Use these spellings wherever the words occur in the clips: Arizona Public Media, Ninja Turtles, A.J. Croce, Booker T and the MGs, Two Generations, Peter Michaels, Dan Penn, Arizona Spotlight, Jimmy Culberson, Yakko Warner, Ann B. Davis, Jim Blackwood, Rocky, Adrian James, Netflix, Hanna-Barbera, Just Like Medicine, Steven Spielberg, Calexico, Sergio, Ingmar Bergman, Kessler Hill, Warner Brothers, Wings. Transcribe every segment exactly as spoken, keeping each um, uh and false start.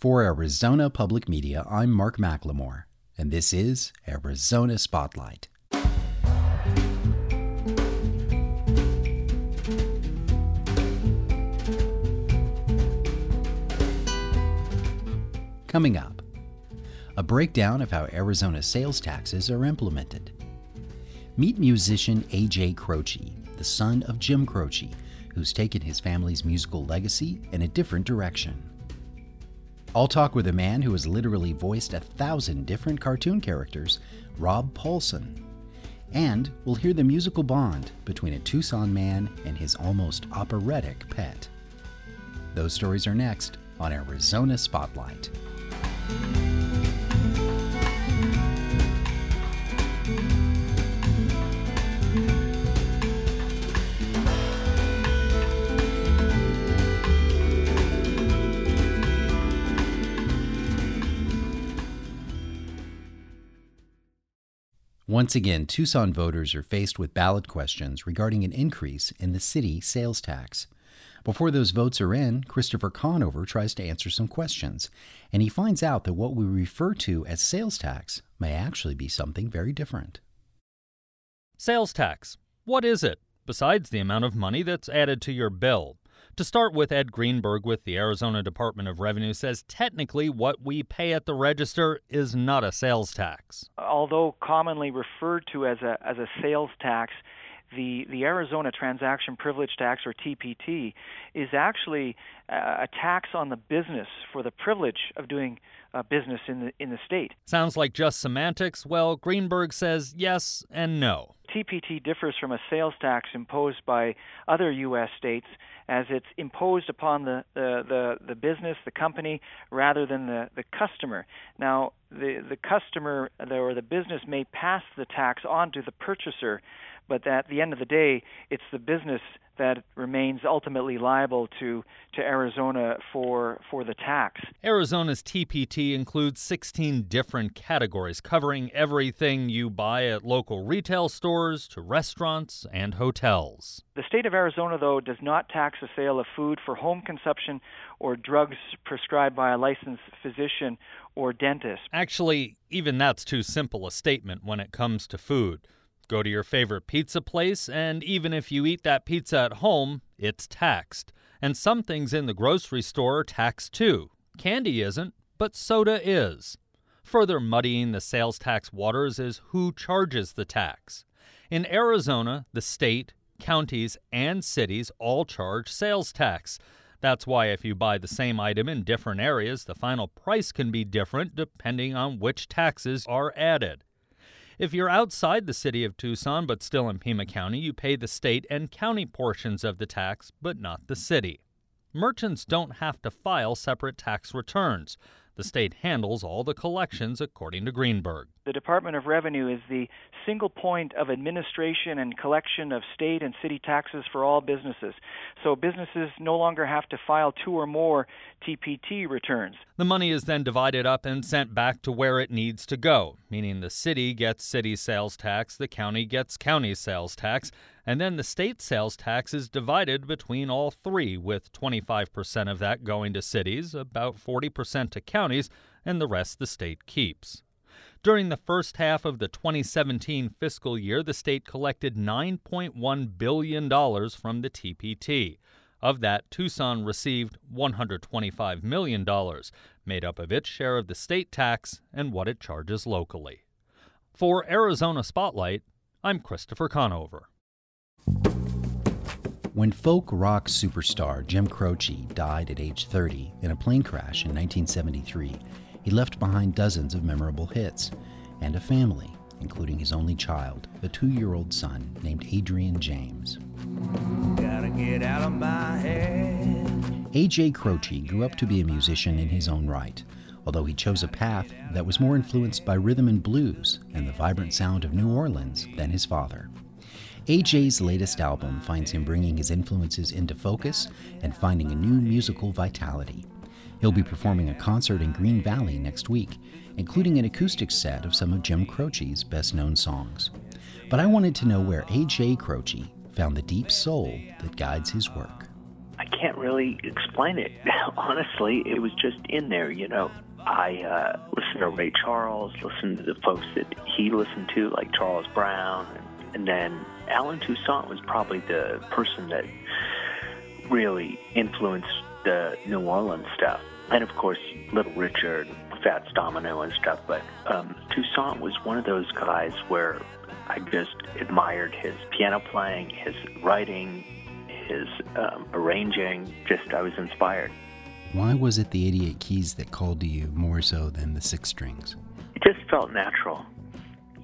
For Arizona Public Media, I'm Mark McLemore, and this is Arizona Spotlight. Coming up, a breakdown of how Arizona sales taxes are implemented. Meet musician A J. Croce, the son of Jim Croce, who's taken his family's musical legacy in a different direction. I'll talk with a man who has literally voiced a thousand different cartoon characters, Rob Paulsen. And we'll hear the musical bond between a Tucson man and his almost operatic pet. Those stories are next on Arizona Spotlight. Once again, Tucson voters are faced with ballot questions regarding an increase in the city sales tax. Before those votes are in, Christopher Conover tries to answer some questions, and he finds out that what we refer to as sales tax may actually be something very different. Sales tax. What is it, besides the amount of money that's added to your bill? To start with, Ed Greenberg with the Arizona Department of Revenue says technically what we pay at the register is not a sales tax. Although commonly referred to as a as a sales tax, the, the Arizona Transaction Privilege Tax, or T P T, is actually a tax on the business for the privilege of doing uh, business in the in the state. Sounds like just semantics. Well, Greenberg says yes and no. T P T differs from a sales tax imposed by other U S states, as it's imposed upon the uh, the, the business, the company, rather than the, the customer. Now, the, the customer or the business may pass the tax on to the purchaser, but at the end of the day, it's the business that remains ultimately liable to, to Arizona for for the tax. Arizona's T P T includes sixteen different categories, covering everything you buy at local retail stores to restaurants and hotels. The state of Arizona, though, does not tax the sale of food for home consumption or drugs prescribed by a licensed physician or dentist. Actually, even that's too simple a statement when it comes to food. Go to your favorite pizza place, and even if you eat that pizza at home, it's taxed. And some things in the grocery store are taxed too. Candy isn't, but soda is. Further muddying the sales tax waters is who charges the tax. In Arizona, the state, counties, and cities all charge sales tax. That's why if you buy the same item in different areas, the final price can be different depending on which taxes are added. If you're outside the city of Tucson but still in Pima County, you pay the state and county portions of the tax, but not the city. Merchants don't have to file separate tax returns. The state handles all the collections, according to Greenberg. The Department of Revenue is the single point of administration and collection of state and city taxes for all businesses. So businesses no longer have to file two or more T P T returns. The money is then divided up and sent back to where it needs to go, meaning the city gets city sales tax, the county gets county sales tax, and then the state sales tax is divided between all three, with twenty-five percent of that going to cities, about forty percent to counties, and the rest the state keeps. During the first half of the twenty seventeen fiscal year, the state collected nine point one billion dollars from the T P T. Of that, Tucson received one hundred twenty-five million dollars, made up of its share of the state tax and what it charges locally. For Arizona Spotlight, I'm Christopher Conover. When folk rock superstar Jim Croce died at age thirty in a plane crash in nineteen seventy-three, he left behind dozens of memorable hits and a family, including his only child, a two-year-old son named Adrian James. Gotta get out of my head. A J. Croce grew up to be a musician in his own right, although he chose a path that was more influenced by rhythm and blues and the vibrant sound of New Orleans than his father. A J's latest album finds him bringing his influences into focus and finding a new musical vitality. He'll be performing a concert in Green Valley next week, including an acoustic set of some of Jim Croce's best-known songs. But I wanted to know where A J. Croce found the deep soul that guides his work. I can't really explain it. Honestly, it was just in there, you know. I uh, listened to Ray Charles, listened to the folks that he listened to, like Charles Brown, and then Alan Toussaint was probably the person that really influenced the New Orleans stuff. And, of course, Little Richard, Fats Domino and stuff, but um, Toussaint was one of those guys where I just admired his piano playing, his writing, his um, arranging. Just, I was inspired. Why was it the eighty-eight keys that called to you more so than the six strings? It just felt natural.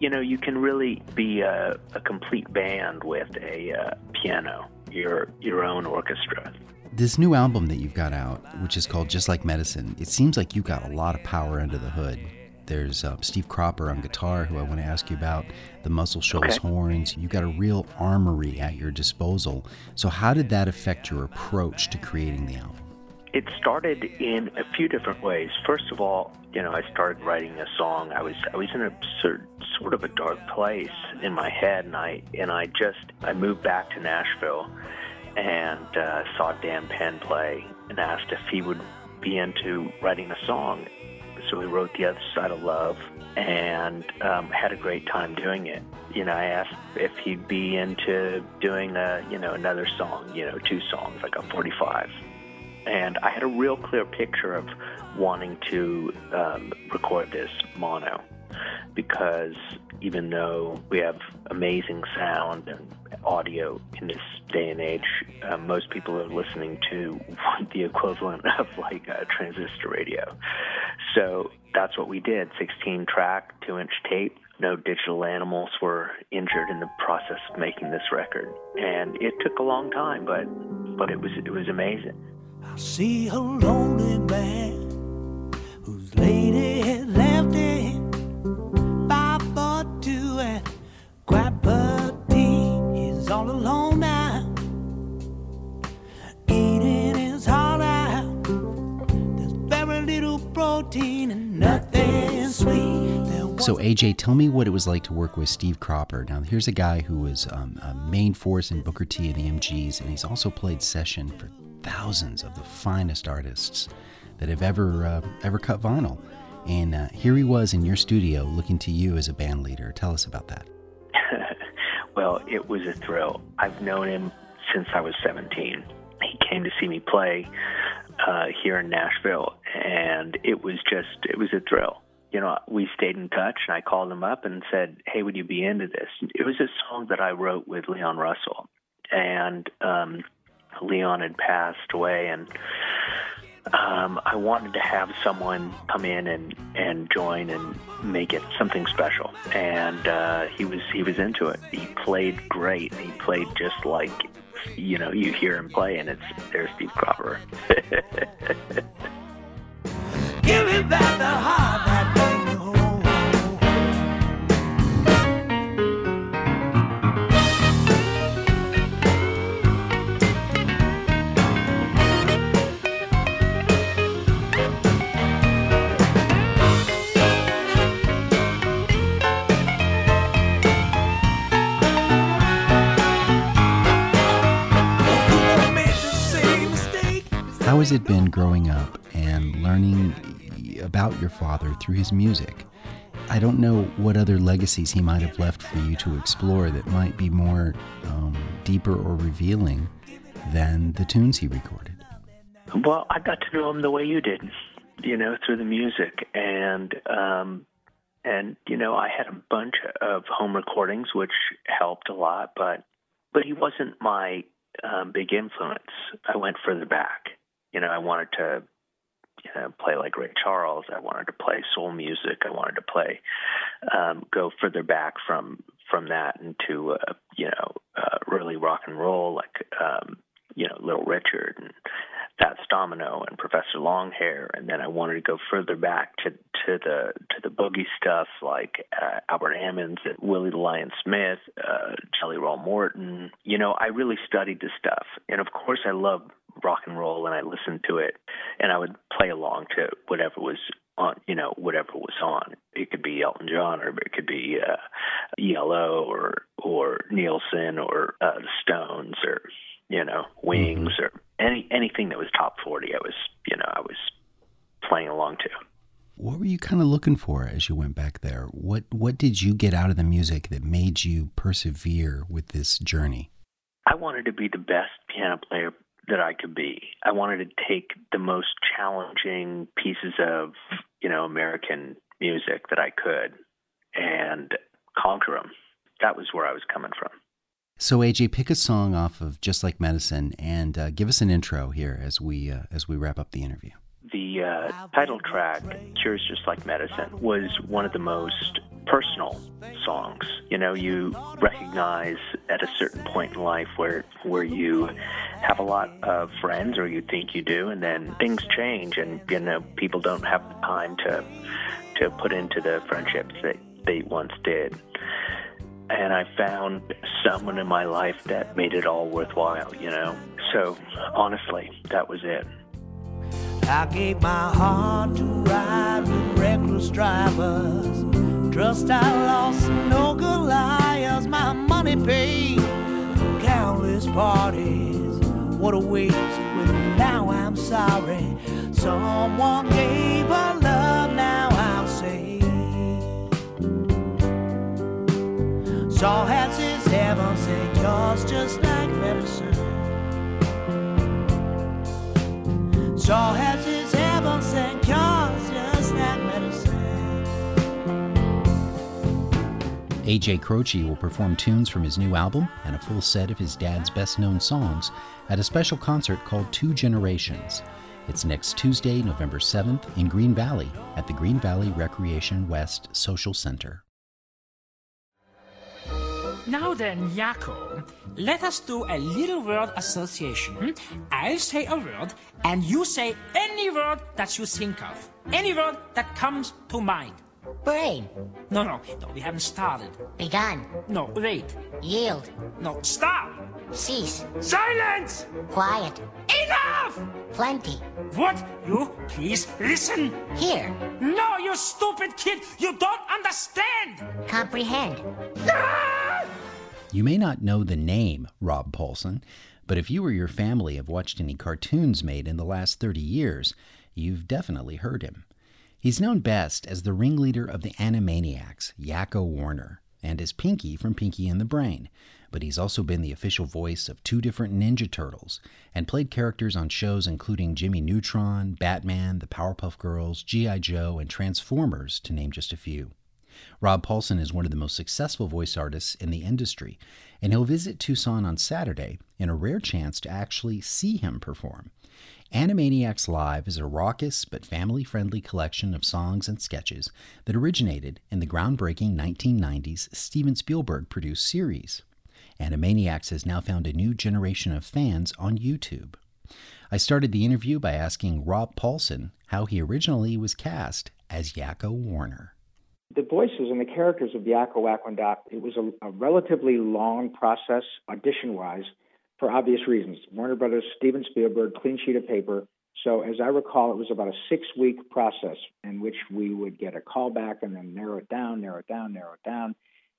You know, you can really be a, a complete band with a uh, piano, your your own orchestra. This new album that you've got out, which is called Just Like Medicine, it seems like you've got a lot of power under the hood. There's uh, Steve Cropper on guitar, who I want to ask you about, the Muscle Shoals okay. horns. You've got a real armory at your disposal. So how did that affect your approach to creating the album? It started in a few different ways. First of all, you know, I started writing a song. I was I was in a certain, sort of a dark place in my head, and I and I just I moved back to Nashville and uh, saw Dan Penn play and asked if he would be into writing a song. So we wrote The Other Side of Love and um, had a great time doing it. You know, I asked if he'd be into doing a, you know, another song, you know, two songs, like a forty-five. And I had a real clear picture of wanting to um, record this mono, because even though we have amazing sound and audio in this day and age, uh, most people are listening to the equivalent of like a transistor radio. So that's what we did, sixteen track, two inch tape. No digital animals were injured in the process of making this record. And it took a long time, but but it was it was amazing. I see a lonely man whose lady had left him five foot two and quite petite. He's all alone now, eating his heart out. There's very little protein and nothing sweet. So A J, tell me what it was like to work with Steve Cropper. Now here's a guy who was um, a main force in Booker T and the M Gs, and he's also played session for thousands of the finest artists that have ever uh, ever cut vinyl. And uh, here he was in your studio looking to you as a band leader. Tell us about that. Well, it was a thrill. I've known him since I was seventeen. He came to see me play uh, here in Nashville, and it was just, it was a thrill. You know, we stayed in touch, and I called him up and said, hey, would you be into this? It was a song that I wrote with Leon Russell, and um Leon had passed away, and um, I wanted to have someone come in and, and join and make it something special. And uh, he was he was into it. He played great. He played just like, you know, you hear him play, and it's there's Steve Cropper. Give him back the heart that made you whole. How has it been growing up and learning about your father through his music? I don't know what other legacies he might have left for you to explore that might be more um, deeper or revealing than the tunes he recorded. Well, I got to know him the way you did, you know, through the music. And, um, and you know, I had a bunch of home recordings, which helped a lot, but, but he wasn't my um, big influence. I went further back. You know, I wanted to you know, play like Ray Charles. I wanted to play soul music. I wanted to play, um, go further back from from that into, uh, you know, uh, really rock and roll, like, um, you know, Little Richard and Fats Domino and Professor Longhair. And then I wanted to go further back to, to the to the boogie stuff like uh, Albert Hammond's, Willie the Lion Smith, uh, Jelly Roll Morton. You know, I really studied this stuff. And, of course, I love rock and roll, and I listened to it, and I would play along to whatever was on, you know, whatever was on. It could be Elton John, or it could be uh, E L O, or or Nielsen, or uh, the Stones, or you know, Wings, mm-hmm. or any anything that was top forty, I was, you know, I was playing along to. What were you kind of looking for as you went back there? What what did you get out of the music that made you persevere with this journey? I wanted to be the best piano player that I could be. I wanted to take the most challenging pieces of, you know, American music that I could and conquer them. That was where I was coming from. So, A J, pick a song off of Just Like Medicine and uh, give us an intro here as we uh, as we wrap up the interview. The uh, title track, Cures Just Like Medicine, was one of the most personal songs. You know, you recognize at a certain point in life where where you have a lot of friends, or you think you do, and then things change, and, you know, people don't have the time to to put into the friendships that they once did. And I found someone in my life that made it all worthwhile, you know. So, honestly, that was it. I gave my heart to ride with reckless drivers. Trust I lost no good liars. My money paid countless parties. What a waste, but now I'm sorry. Someone gave a love, now I'll say. Saw hats is heaven, said yours just like medicine. Saw hats is heaven, said yours just like medicine. A J. Croce will perform tunes from his new album and a full set of his dad's best-known songs at a special concert called Two Generations. It's next Tuesday, November seventh, in Green Valley at the Green Valley Recreation West Social Center. Now then, Yakko, let us do a little word association. I'll say a word, and you say any word that you think of. Any word that comes to mind. Brain. No, no, no, we haven't started. Begun. No, wait. Yield. No, stop. Cease. Silence! Quiet. Enough! Plenty. Would you please listen? Here. No, you stupid kid! You don't understand! Comprehend. Ah! You may not know the name Rob Paulsen, but if you or your family have watched any cartoons made in the last thirty years, you've definitely heard him. He's known best as the ringleader of the Animaniacs, Yakko Warner, and as Pinky from Pinky and the Brain, but he's also been the official voice of two different Ninja Turtles and played characters on shows including Jimmy Neutron, Batman, the Powerpuff Girls, G I Joe, and Transformers, to name just a few. Rob Paulsen is one of the most successful voice artists in the industry, and he'll visit Tucson on Saturday in a rare chance to actually see him perform. Animaniacs Live is a raucous but family-friendly collection of songs and sketches that originated in the groundbreaking nineteen nineties Steven Spielberg-produced series. Animaniacs has now found a new generation of fans on YouTube. I started the interview by asking Rob Paulsen how he originally was cast as Yakko Warner. The voices and the characters of Yakko, Wakko, and Doc, it was a, a relatively long process, audition-wise, for obvious reasons. Warner Brothers, Steven Spielberg, clean sheet of paper. So as I recall, it was about a six-week process in which we would get a call back and then narrow it down, narrow it down, narrow it down.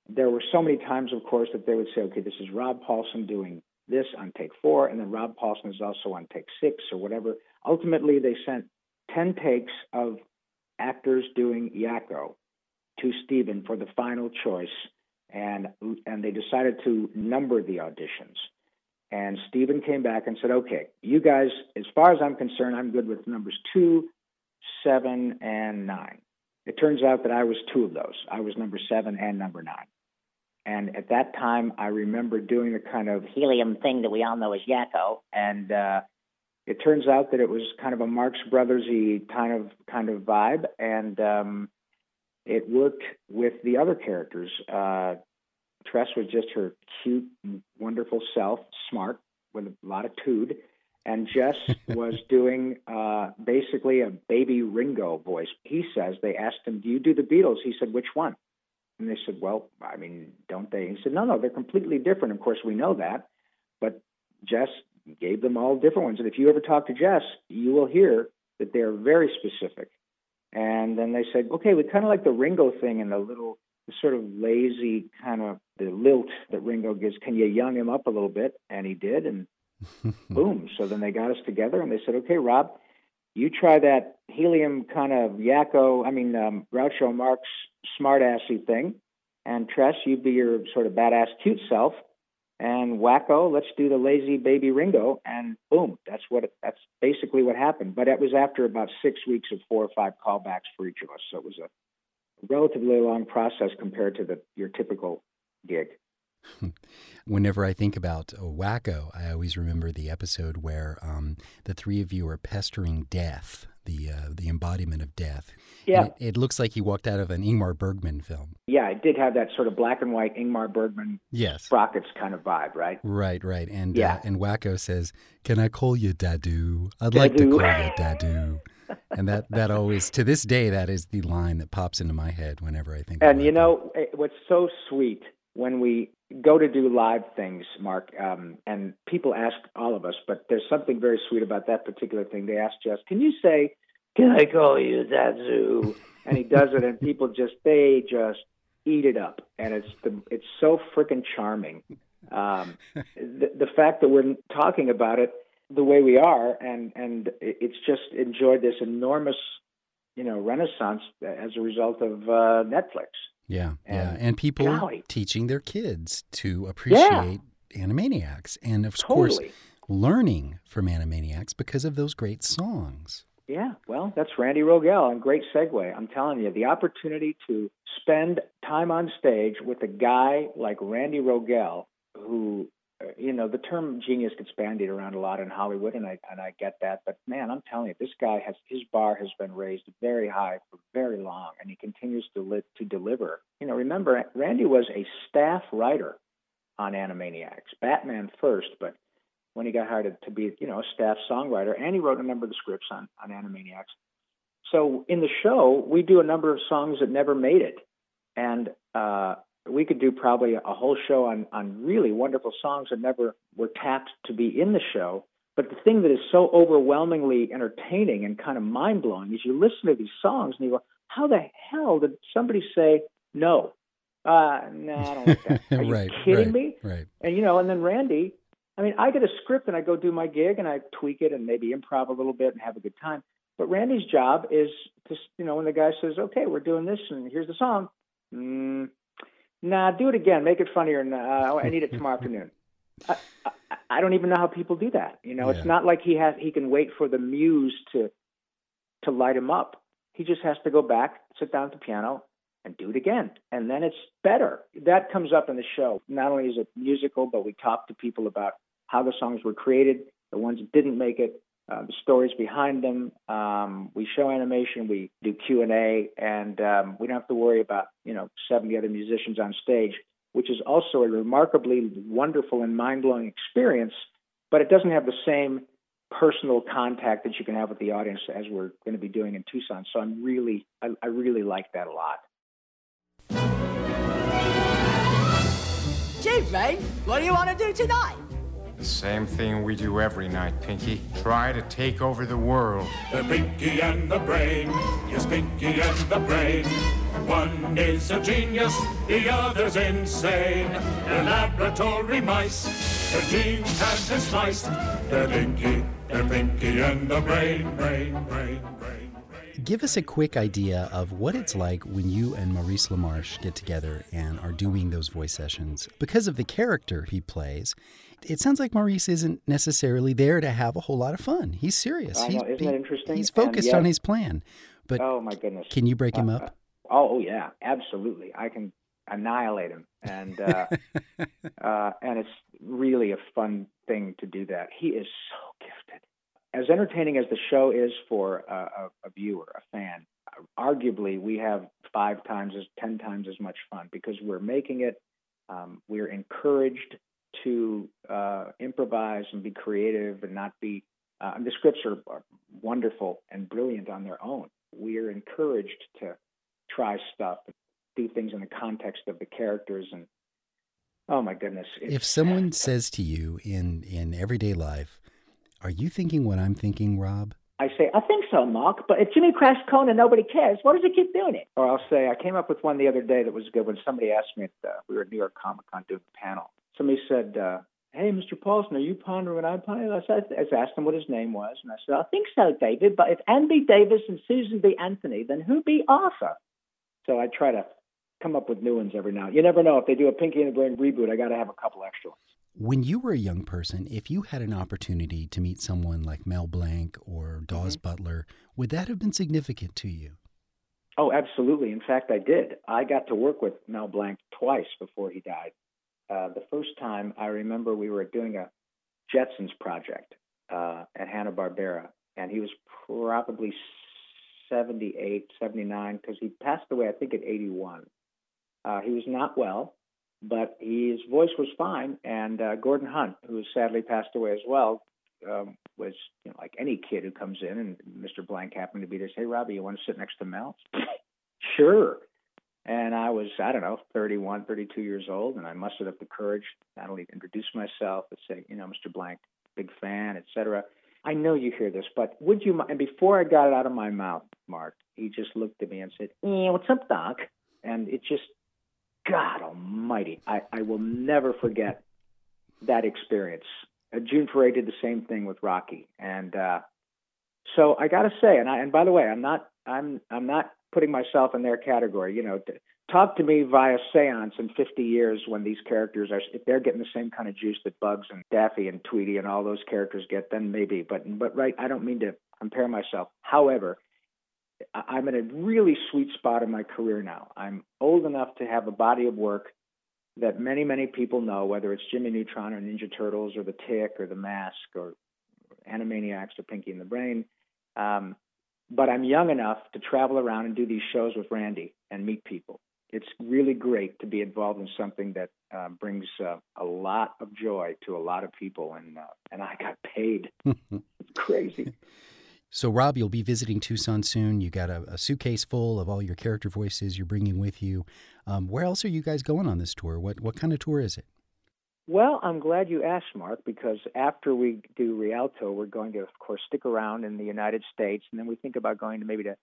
There were so many times, of course, that they would say, okay, this is Rob Paulsen doing this on take four, and then Rob Paulsen is also on take six or whatever. Ultimately, they sent ten takes of actors doing Yakko to Steven for the final choice, and and they decided to number the auditions. And Steven came back and said, okay, you guys, as far as I'm concerned, I'm good with numbers two, seven, and nine. It turns out that I was two of those. I was number seven and number nine. And at that time, I remember doing the kind of helium thing that we all know as Yakko. And uh, it turns out that it was kind of a Marx Brothers-y kind of, kind of vibe. And um, it worked with the other characters. Uh, Tress was just her cute, wonderful self, smart, with a lot of tood. And Jess was doing uh, basically a baby Ringo voice. He says, they asked him, do you do the Beatles? He said, which one? And they said, well, I mean, don't they? He said, no, no, they're completely different. Of course, we know that. But Jess gave them all different ones. And if you ever talk to Jess, you will hear that they are very specific. And then they said, okay, we kind of like the Ringo thing and the little the sort of lazy kind of the lilt that Ringo gives. Can you young him up a little bit? And he did. And Boom. So then they got us together and they said, okay, Rob, you try that helium kind of Yakko, I mean, um, Groucho Marx smart-assy thing. And Tress, you be your sort of badass cute self. And Wacko, let's do the lazy baby Ringo. And boom, that's what it, that's basically what happened. But it was after about six weeks of four or five callbacks for each of us. So it was a relatively long process compared to the your typical gig. Whenever I think about Wacko, I always remember the episode where um, the three of you are pestering Death, the uh, the embodiment of Death. Yeah. It, it looks like he walked out of an Ingmar Bergman film. Yeah, it did have that sort of black and white Ingmar Bergman yes. Rockets kind of vibe, right? Right, right. And yeah. uh, and Wacko says, "Can I call you Dadu? I'd Dadu. like to call you Dadu." And that, that always, to this day, that is the line that pops into my head whenever I think about it. And you know, what's so sweet when we go to do live things, Mark, um, and people ask all of us, but there's something very sweet about that particular thing. They asked Jess, can you say, can I call you Zazu? And he does it, and people just, they just eat it up. And it's the, it's so freaking charming. Um, the, the fact that we're talking about it the way we are, and, and it's just enjoyed this enormous, you know, renaissance as a result of uh, Netflix. Yeah, and yeah, and people golly. teaching their kids to appreciate yeah. Animaniacs, and of totally. course, learning from Animaniacs because of those great songs. Yeah, well, that's Randy Rogel, and great segue. I'm telling you, the opportunity to spend time on stage with a guy like Randy Rogel, who, you know, the term genius gets bandied around a lot in Hollywood, and I and I get that, but man, I'm telling you, this guy has, his bar has been raised very high for very long, and he continues to li- to deliver. You know, remember, Randy was a staff writer on Animaniacs, Batman first, but when he got hired to be, you know, a staff songwriter, and he wrote a number of the scripts on, on Animaniacs. So in the show, we do a number of songs that never made it, and uh we could do probably a whole show on, on really wonderful songs that never were tapped to be in the show. But the thing that is so overwhelmingly entertaining and kind of mind-blowing is you listen to these songs and you go, how the hell did somebody say no? Uh, no, I don't like that. Are right, you kidding right, me? Right. And, you know, and then Randy, I mean, I get a script and I go do my gig and I tweak it and maybe improv a little bit and have a good time. But Randy's job is just, you know, when the guy says, okay, we're doing this and here's the song. Mm, Nah, do it again. Make it funnier. And uh, I need it tomorrow afternoon. I, I, I don't even know how people do that. You know, yeah. It's not like he has he can wait for the muse to to light him up. He just has to go back, sit down at the piano, and do it again, and then it's better. That comes up in the show. Not only is it musical, but we talk to people about how the songs were created, the ones that didn't make it, uh, the stories behind them. Um, we show animation, we do Q and A, and um, we don't have to worry about, you know, seventy other musicians on stage, which is also a remarkably wonderful and mind-blowing experience, but it doesn't have the same personal contact that you can have with the audience as we're going to be doing in Tucson. So I'm really, I, I really like that a lot. Gee, Ray, what do you want to do tonight? The same thing we do every night, Pinky. Try to take over the world. The Pinky and the Brain. Yes, Pinky and the Brain. One is a genius, the other's insane. They're laboratory mice. Their genes have been sliced. They're Pinky, they're Pinky and the Brain, brain, brain, brain, brain. Give us a quick idea of what it's like when you and Maurice LaMarche get together and are doing those voice sessions. Because of the character he plays, it sounds like Maurice isn't necessarily there to have a whole lot of fun. He's serious. I know. Isn't that interesting? He's focused yet, on his plan. But oh my goodness, can you break uh, him up? Uh, oh yeah, absolutely. I can annihilate him, and uh, uh, and it's really a fun thing to do that. He is so gifted. As entertaining as the show is for a, a, a viewer, a fan, arguably we have five times as ten times as much fun because we're making it. Um, we're encouraged to uh, improvise and be creative and not be, uh, and the scripts are, are wonderful and brilliant on their own. We are encouraged to try stuff, do things in the context of the characters. And oh my goodness. If someone says to you in, in everyday life, are you thinking what I'm thinking, Rob? I say, I think so, Mark, but if Jimmy crashed Conan, nobody cares. Why does he keep doing it? Or I'll say, I came up with one the other day that was good when somebody asked me, if, uh, we were at New York Comic Con doing a panel. Somebody said, uh, hey, Mister Paulsen, are you Ponder when I'm Ponder? I said, I asked him what his name was, and I said, I think so, David, but if Ann B. Davis and Susan B. Anthony, then who be Arthur? So I try to come up with new ones every now. You never know. If they do a Pinky and the Brain reboot, I got to have a couple extra ones. When you were a young person, if you had an opportunity to meet someone like Mel Blanc or Dawes mm-hmm. Butler, would that have been significant to you? Oh, absolutely. In fact, I did. I got to work with Mel Blanc twice before he died. Uh, the first time, I remember we were doing a Jetsons project uh, at Hanna-Barbera, and he was probably seventy-eight, seventy-nine, because he passed away, I think, at eighty-one. Uh, he was not well, but his voice was fine. And uh, Gordon Hunt, who sadly passed away as well, um, was you know, like any kid who comes in, and Mister Blank happened to be there, say, hey, Robbie, you want to sit next to Mel? Sure. And I was, I don't know, thirty-one, thirty-two years old, and I mustered up the courage not only to introduce myself, but say, you know, Mister Blank, big fan, et cetera. I know you hear this, but would you mind? And before I got it out of my mouth, Mark, he just looked at me and said, eh, what's up, Doc? And it just, God almighty, I, I will never forget that experience. Uh, June Foray did the same thing with Rocky. And uh, so I got to say, and I, and by the way, I'm not, I'm, I'm not putting myself in their category, you know, talk to me via seance in fifty years when these characters are, if they're getting the same kind of juice that Bugs and Daffy and Tweety and all those characters get, then maybe, but, but right. I don't mean to compare myself. However, I'm in a really sweet spot in my career now. I'm old enough to have a body of work that many, many people know, whether it's Jimmy Neutron or Ninja Turtles or The Tick or The Mask or Animaniacs or Pinky and the Brain. Um, but I'm young enough to travel around and do these shows with Randy and meet people. It's really great to be involved in something that uh, brings uh, a lot of joy to a lot of people. And, uh, and I got paid. Crazy. So, Rob, you'll be visiting Tucson soon. You got a, a suitcase full of all your character voices you're bringing with you. Um, where else are you guys going on this tour? What what kind of tour is it? Well, I'm glad you asked, Mark, because after we do Rialto, we're going to, of course, stick around in the United States, and then we think about going to maybe to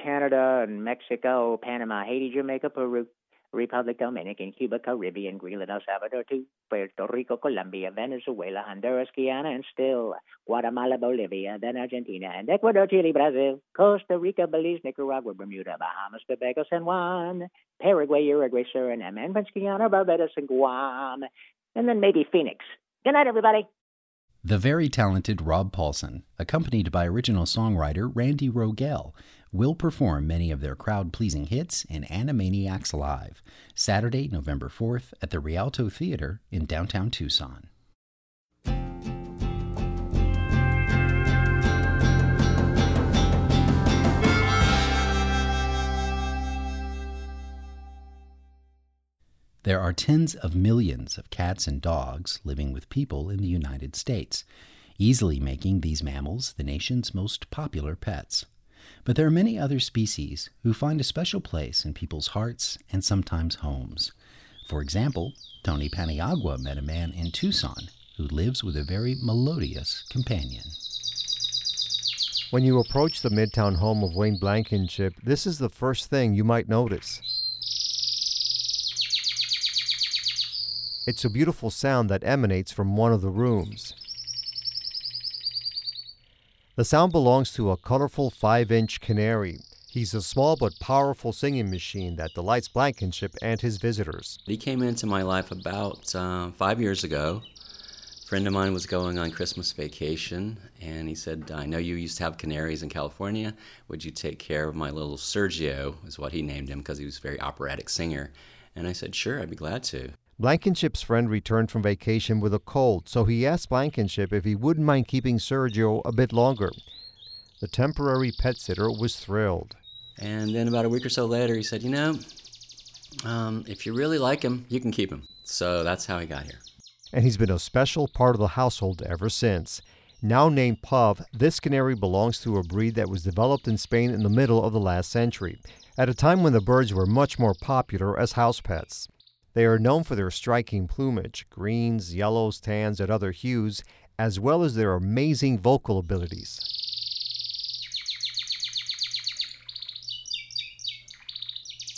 Canada and Mexico, Panama, Haiti, Jamaica, Peru, Republic Dominican, Cuba, Caribbean, Greenland, El Salvador, Puerto Rico, Colombia, Venezuela, Honduras, Guyana, and still Guatemala, Bolivia, then Argentina, and Ecuador, Chile, Brazil, Costa Rica, Belize, Nicaragua, Bermuda, Bahamas, Tobago, San Juan, Paraguay, Uruguay, Suriname, and Guyana, Barbados, and Guam, and then maybe Phoenix. Good night, everybody. The very talented Rob Paulsen, accompanied by original songwriter Randy Rogel, will perform many of their crowd-pleasing hits in Animaniacs Live, Saturday, November fourth, at the Rialto Theater in downtown Tucson. There are tens of millions of cats and dogs living with people in the United States, easily making these mammals the nation's most popular pets. But there are many other species who find a special place in people's hearts and sometimes homes. For example, Tony Paniagua met a man in Tucson who lives with a very melodious companion. When you approach the midtown home of Wayne Blankenship, this is the first thing you might notice. It's a beautiful sound that emanates from one of the rooms. The sound belongs to a colorful five-inch canary. He's a small but powerful singing machine that delights Blankenship and his visitors. He came into my life about uh, five years ago. A friend of mine was going on Christmas vacation, and he said, I know you used to have canaries in California. Would you take care of my little Sergio, is what he named him, because he was a very operatic singer. And I said, sure, I'd be glad to. Blankenship's friend returned from vacation with a cold, so he asked Blankenship if he wouldn't mind keeping Sergio a bit longer. The temporary pet sitter was thrilled. And then about a week or so later, he said, you know, um, if you really like him, you can keep him. So that's how he got here. And he's been a special part of the household ever since. Now named Pav, this canary belongs to a breed that was developed in Spain in the middle of the last century, at a time when the birds were much more popular as house pets. They are known for their striking plumage, greens, yellows, tans, and other hues, as well as their amazing vocal abilities.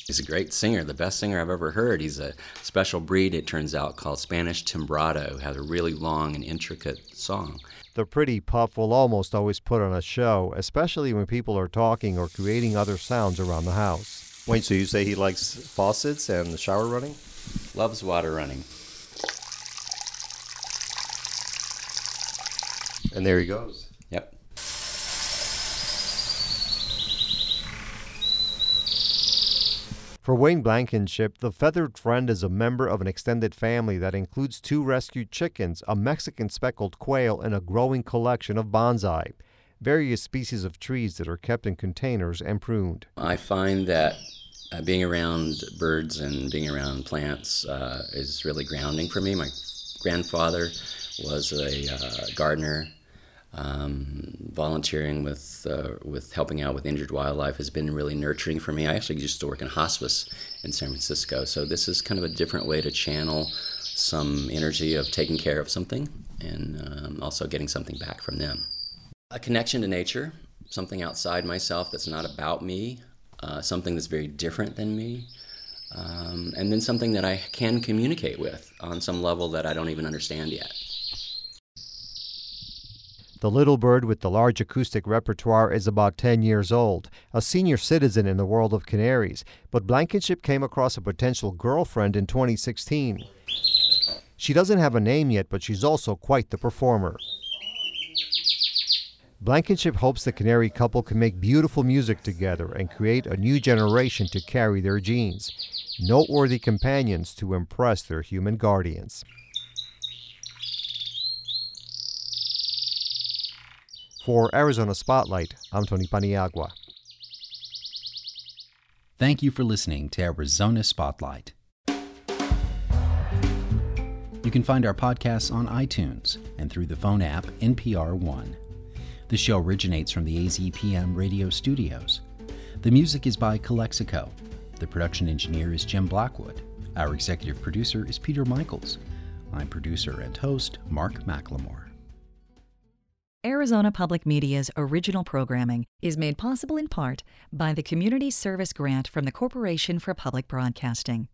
He's a great singer, the best singer I've ever heard. He's a special breed, it turns out, called Spanish Timbrado, has a really long and intricate song. The pretty pup will almost always put on a show, especially when people are talking or creating other sounds around the house. Wait, so you say he likes faucets and the shower running? Loves water running. And there he goes. Yep. For Wayne Blankenship, the feathered friend is a member of an extended family that includes two rescued chickens, a Mexican speckled quail, and a growing collection of bonsai, various species of trees that are kept in containers and pruned. I find that uh, being around birds and being around plants uh, is really grounding for me. My grandfather was a uh, gardener. Um, volunteering with uh, with helping out with injured wildlife has been really nurturing for me. I actually used to work in hospice in San Francisco, so this is kind of a different way to channel some energy of taking care of something and um, also getting something back from them. A connection to nature, something outside myself that's not about me, uh, something that's very different than me, um, and then something that I can communicate with on some level that I don't even understand yet. The little bird with the large acoustic repertoire is about ten years old, a senior citizen in the world of canaries, but Blankenship came across a potential girlfriend in twenty sixteen. She doesn't have a name yet, but she's also quite the performer. Blankenship hopes the canary couple can make beautiful music together and create a new generation to carry their genes, noteworthy companions to impress their human guardians. For Arizona Spotlight, I'm Tony Paniagua. Thank you for listening to Arizona Spotlight. You can find our podcasts on iTunes and through the phone app N P R One. The show originates from the A Z P M radio studios. The music is by Calexico. The production engineer is Jim Blackwood. Our executive producer is Peter Michaels. I'm producer and host Mark McLemore. Arizona Public Media's original programming is made possible in part by the Community Service Grant from the Corporation for Public Broadcasting.